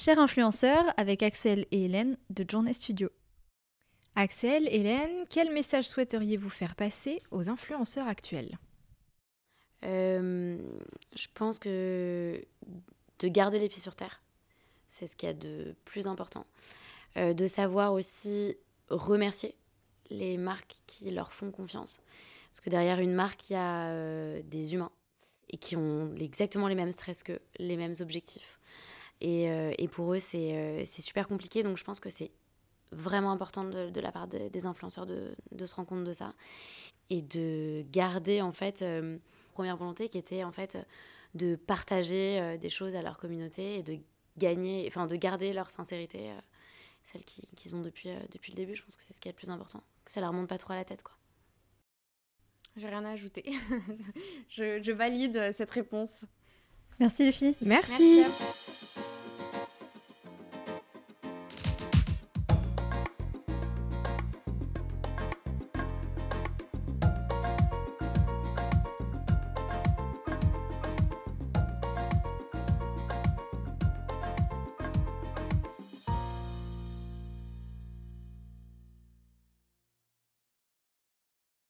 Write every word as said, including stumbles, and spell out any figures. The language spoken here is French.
Chers influenceurs, avec Axel et Hélène de Journey Studio. Axel, Hélène, quel message souhaiteriez-vous faire passer aux influenceurs actuels ? euh, Je pense que de garder les pieds sur terre, c'est ce qu'il y a de plus important. Euh, de savoir aussi remercier les marques qui leur font confiance. Parce que derrière une marque, il y a euh, des humains et qui ont exactement les mêmes stress qu'eux, les mêmes objectifs. Et, euh, et pour eux, c'est, euh, c'est super compliqué. Donc je pense que c'est vraiment important de, de la part de, des influenceurs de, de se rendre compte de ça et de garder en fait euh, première volonté qui était en fait de partager euh, des choses à leur communauté et de gagner, enfin de garder leur sincérité, euh, celle qui, qu'ils ont depuis, euh, depuis le début. Je pense que c'est ce qui est le plus important, que ça leur monte pas trop à la tête, quoi. J'ai rien à ajouter. je, je valide cette réponse. Merci les filles. Merci, Merci.